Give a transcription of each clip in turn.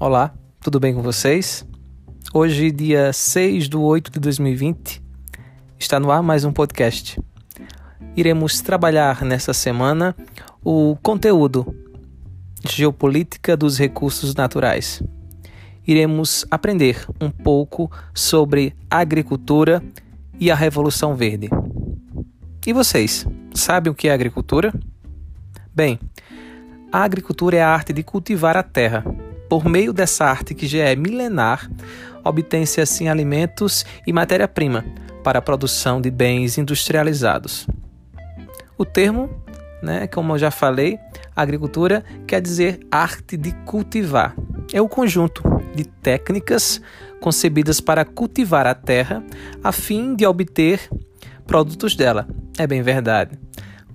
Olá, tudo bem com vocês? Hoje, dia 6/8/2020, está no ar mais um podcast. Iremos trabalhar nesta semana o conteúdo Geopolítica dos Recursos Naturais. Iremos aprender um pouco sobre agricultura e a Revolução Verde. E vocês, sabem o que é agricultura? Bem, a agricultura é a arte de cultivar a terra. Por meio dessa arte que já é milenar, obtém-se assim alimentos e matéria-prima para a produção de bens industrializados. O termo, como eu já falei, agricultura quer dizer arte de cultivar. É o conjunto de técnicas concebidas para cultivar a terra a fim de obter produtos dela. É bem verdade.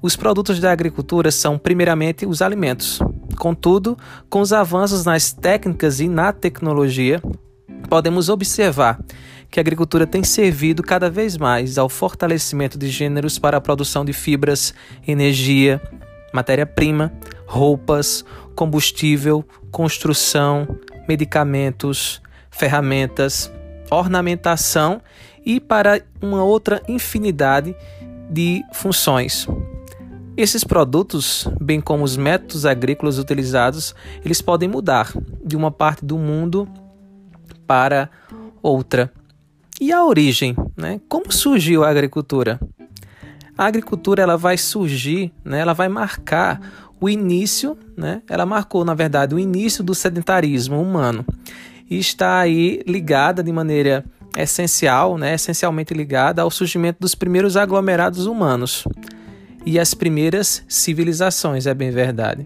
Os produtos da agricultura são primeiramente os alimentos. Contudo, com os avanços nas técnicas e na tecnologia, podemos observar que a agricultura tem servido cada vez mais ao fortalecimento de gêneros para a produção de fibras, energia, matéria-prima, roupas, combustível, construção, medicamentos, ferramentas, ornamentação e para uma outra infinidade de funções. Esses produtos, bem como os métodos agrícolas utilizados, eles podem mudar de uma parte do mundo para outra. E a origem, Como surgiu a agricultura? A agricultura ela vai surgir, ela vai marcar o início, ela marcou, na verdade, o início do sedentarismo humano e está aí ligada de maneira essencial, essencialmente ligada ao surgimento dos primeiros aglomerados humanos. E as primeiras civilizações, é bem verdade.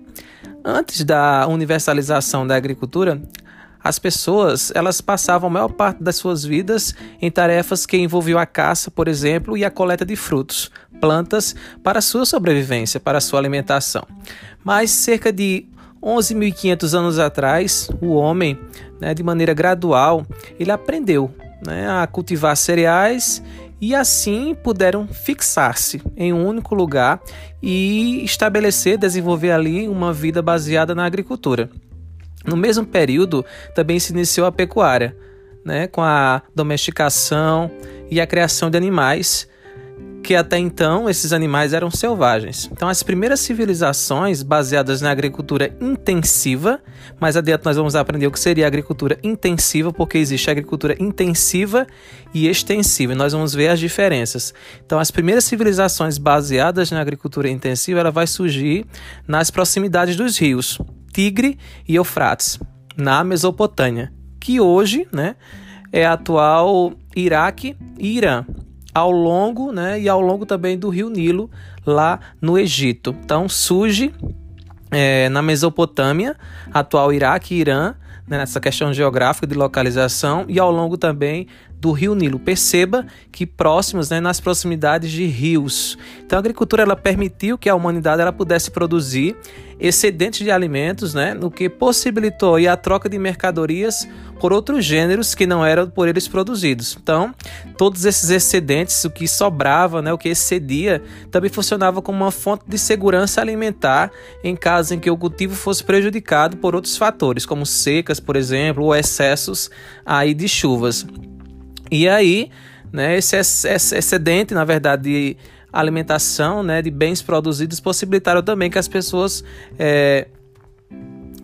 Antes da universalização da agricultura, as pessoas elas passavam a maior parte das suas vidas em tarefas que envolviam a caça, por exemplo, e a coleta de frutos, plantas, para sua sobrevivência, para sua alimentação. Mas cerca de 11.500 anos atrás, o homem, de maneira gradual, ele aprendeu a cultivar cereais e assim puderam fixar-se em um único lugar e estabelecer, desenvolver ali uma vida baseada na agricultura. No mesmo período, também se iniciou a pecuária, com a domesticação e a criação de animais, que até então esses animais eram selvagens. Então as primeiras civilizações baseadas na agricultura intensiva, mais adiante nós vamos aprender o que seria a agricultura intensiva, porque existe a agricultura intensiva e extensiva, e nós vamos ver as diferenças. Então as primeiras civilizações baseadas na agricultura intensiva, ela vai surgir nas proximidades dos rios Tigre e Eufrates, na Mesopotâmia, que hoje é a atual Iraque e Irã. ao longo também do Rio Nilo, lá no Egito. Então surge na Mesopotâmia, atual Iraque e Irã, nessa questão geográfica de localização, e ao longo também do Rio Nilo. Perceba que próximos, nas proximidades de rios. Então a agricultura ela permitiu que a humanidade ela pudesse produzir excedentes de alimentos, o que possibilitou a troca de mercadorias por outros gêneros que não eram por eles produzidos. Então, todos esses excedentes, o que sobrava, o que excedia, também funcionava como uma fonte de segurança alimentar em caso em que o cultivo fosse prejudicado por outros fatores, como secas, por exemplo, ou excessos aí de chuvas. E aí, esse excedente, na verdade, de alimentação, de bens produzidos, possibilitaram também que as pessoas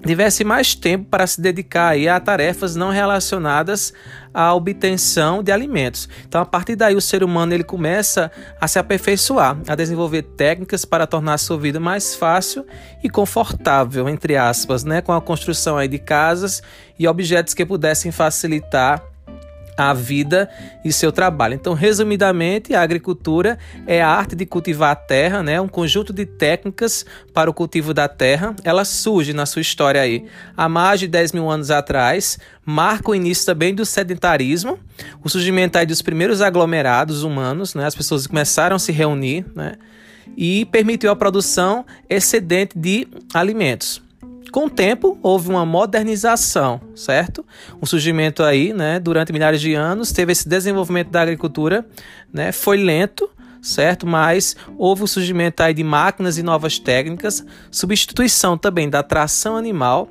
tivessem mais tempo para se dedicar a tarefas não relacionadas à obtenção de alimentos. Então, a partir daí, o ser humano ele começa a se aperfeiçoar, a desenvolver técnicas para tornar a sua vida mais fácil e confortável, entre aspas, com a construção aí de casas e objetos que pudessem facilitar a vida e seu trabalho. Então, resumidamente, a agricultura é a arte de cultivar a terra, um conjunto de técnicas para o cultivo da terra. Ela surge na sua história aí há mais de 10 mil anos atrás, marca o início também do sedentarismo, o surgimento aí dos primeiros aglomerados humanos, as pessoas começaram a se reunir, e permitiu a produção excedente de alimentos. Com o tempo, houve uma modernização, certo? Um surgimento aí, durante milhares de anos, teve esse desenvolvimento da agricultura, foi lento, certo? Mas houve o surgimento aí de máquinas e novas técnicas, substituição também da tração animal,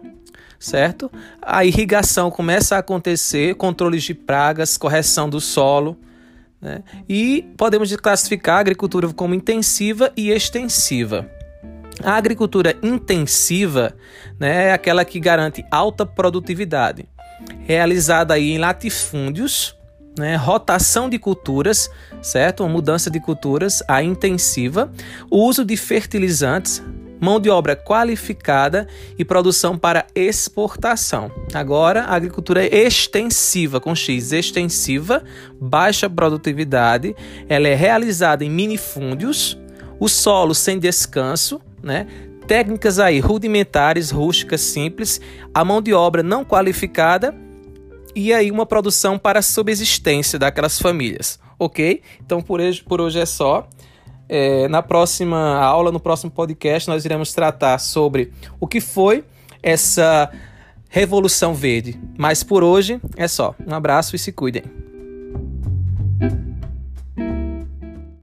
certo? A irrigação começa a acontecer, controles de pragas, correção do solo, né? E podemos classificar a agricultura como intensiva e extensiva. A agricultura intensiva, né, é aquela que garante alta produtividade, realizada aí em latifúndios, né, rotação de culturas, certo? Uma mudança de culturas, a intensiva, o uso de fertilizantes, mão de obra qualificada e produção para exportação. Agora, a agricultura extensiva, com X, extensiva, baixa produtividade, ela é realizada em minifúndios, o solo sem descanso, né? Técnicas aí rudimentares, rústicas, simples, a mão de obra não qualificada e aí uma produção para a subsistência daquelas famílias, ok? Então, por hoje é só. Na próxima aula, no próximo podcast, nós iremos tratar sobre o que foi essa Revolução Verde. Mas por hoje é só. Um abraço e se cuidem.